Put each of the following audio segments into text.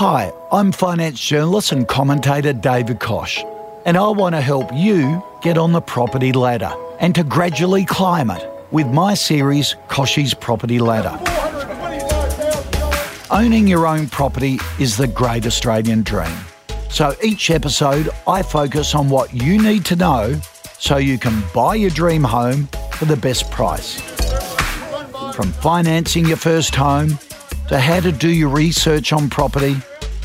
Hi, I'm finance journalist and commentator David Koch, and I want to help you get on the property ladder and to gradually climb it with my series, Kochie's Property Ladder. Owning your own property is the great Australian dream. So each episode, I focus on what you need to know so you can buy your dream home for the best price. From financing your first home, to how to do your research on property,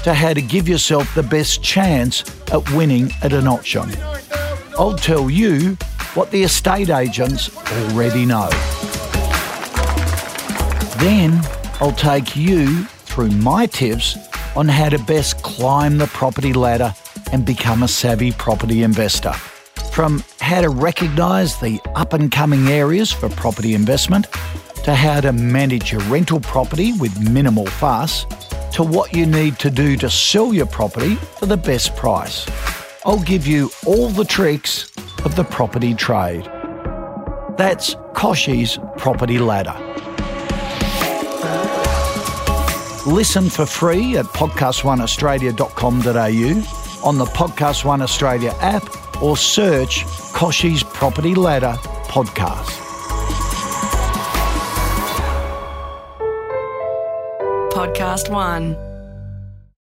to how to give yourself the best chance at winning at an auction. I'll tell you what the estate agents already know. Then I'll take you through my tips on how to best climb the property ladder and become a savvy property investor. From how to recognise the up-and-coming areas for property investment, to how to manage your rental property with minimal fuss, to what you need to do to sell your property for the best price. I'll give you all the tricks of the property trade. That's Kochie's Property Ladder. Listen for free at podcastoneaustralia.com.au, on the Podcast One Australia app, or search Kochie's Property Ladder podcast. Podcast One.